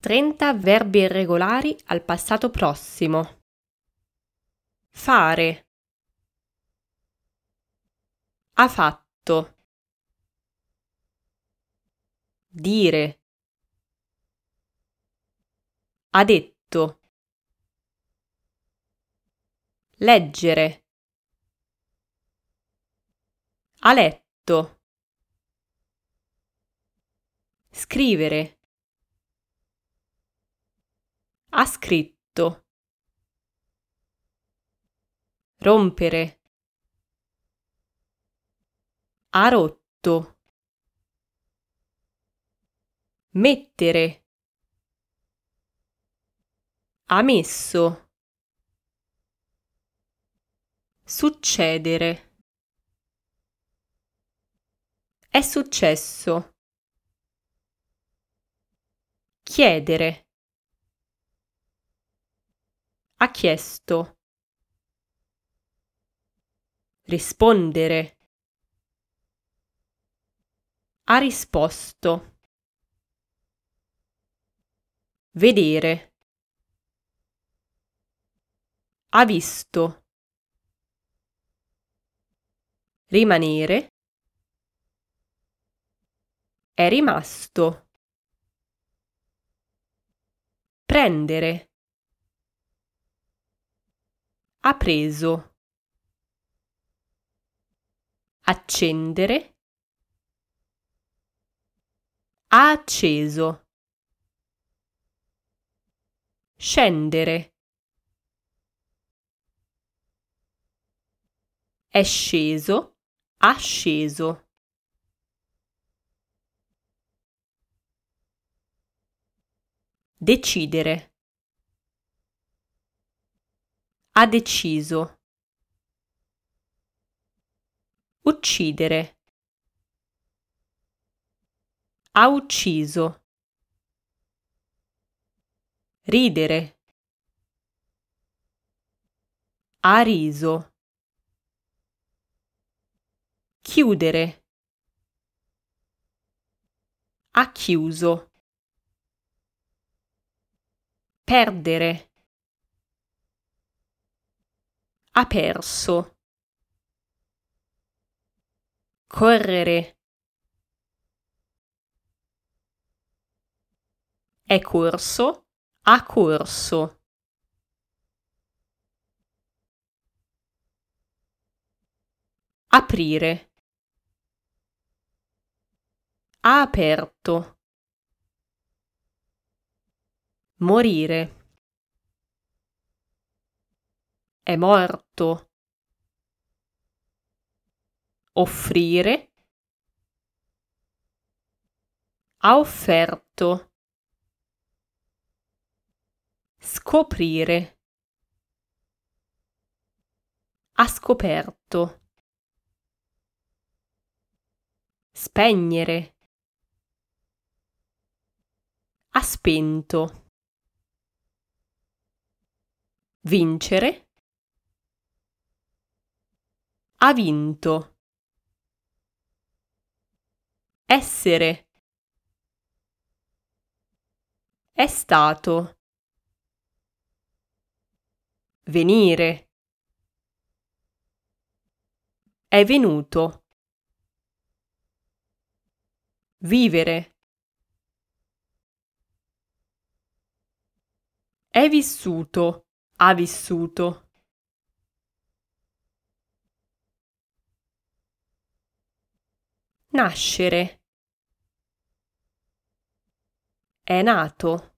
30 verbi irregolari al passato prossimo. Fare. Ha fatto. Dire. Ha detto. Leggere. Ha letto. Scrivere. Ha scritto. Rompere. Ha rotto. Mettere. Ha messo. Succedere. È successo. Chiedere. Ha chiesto. Rispondere. Ha risposto. Vedere. Ha visto. Rimanere. È rimasto. Prendere. Ha preso. Accendere. Ha acceso. Scendere. È sceso. Ha sceso. Decidere. Ha deciso. Uccidere. Ha ucciso. Ridere. Ha riso. Chiudere. Ha chiuso. Perdere. Ha perso. Correre. È corso. Ha corso. Aprire. Ha aperto. Morire. È morto. Offrire. Ha offerto. Scoprire. Ha scoperto. Spegnere. Ha spento. Vincere. Ha vinto. Essere. È stato. Venire. È venuto. Vivere. È vissuto. Ha vissuto. Nascere. È nato.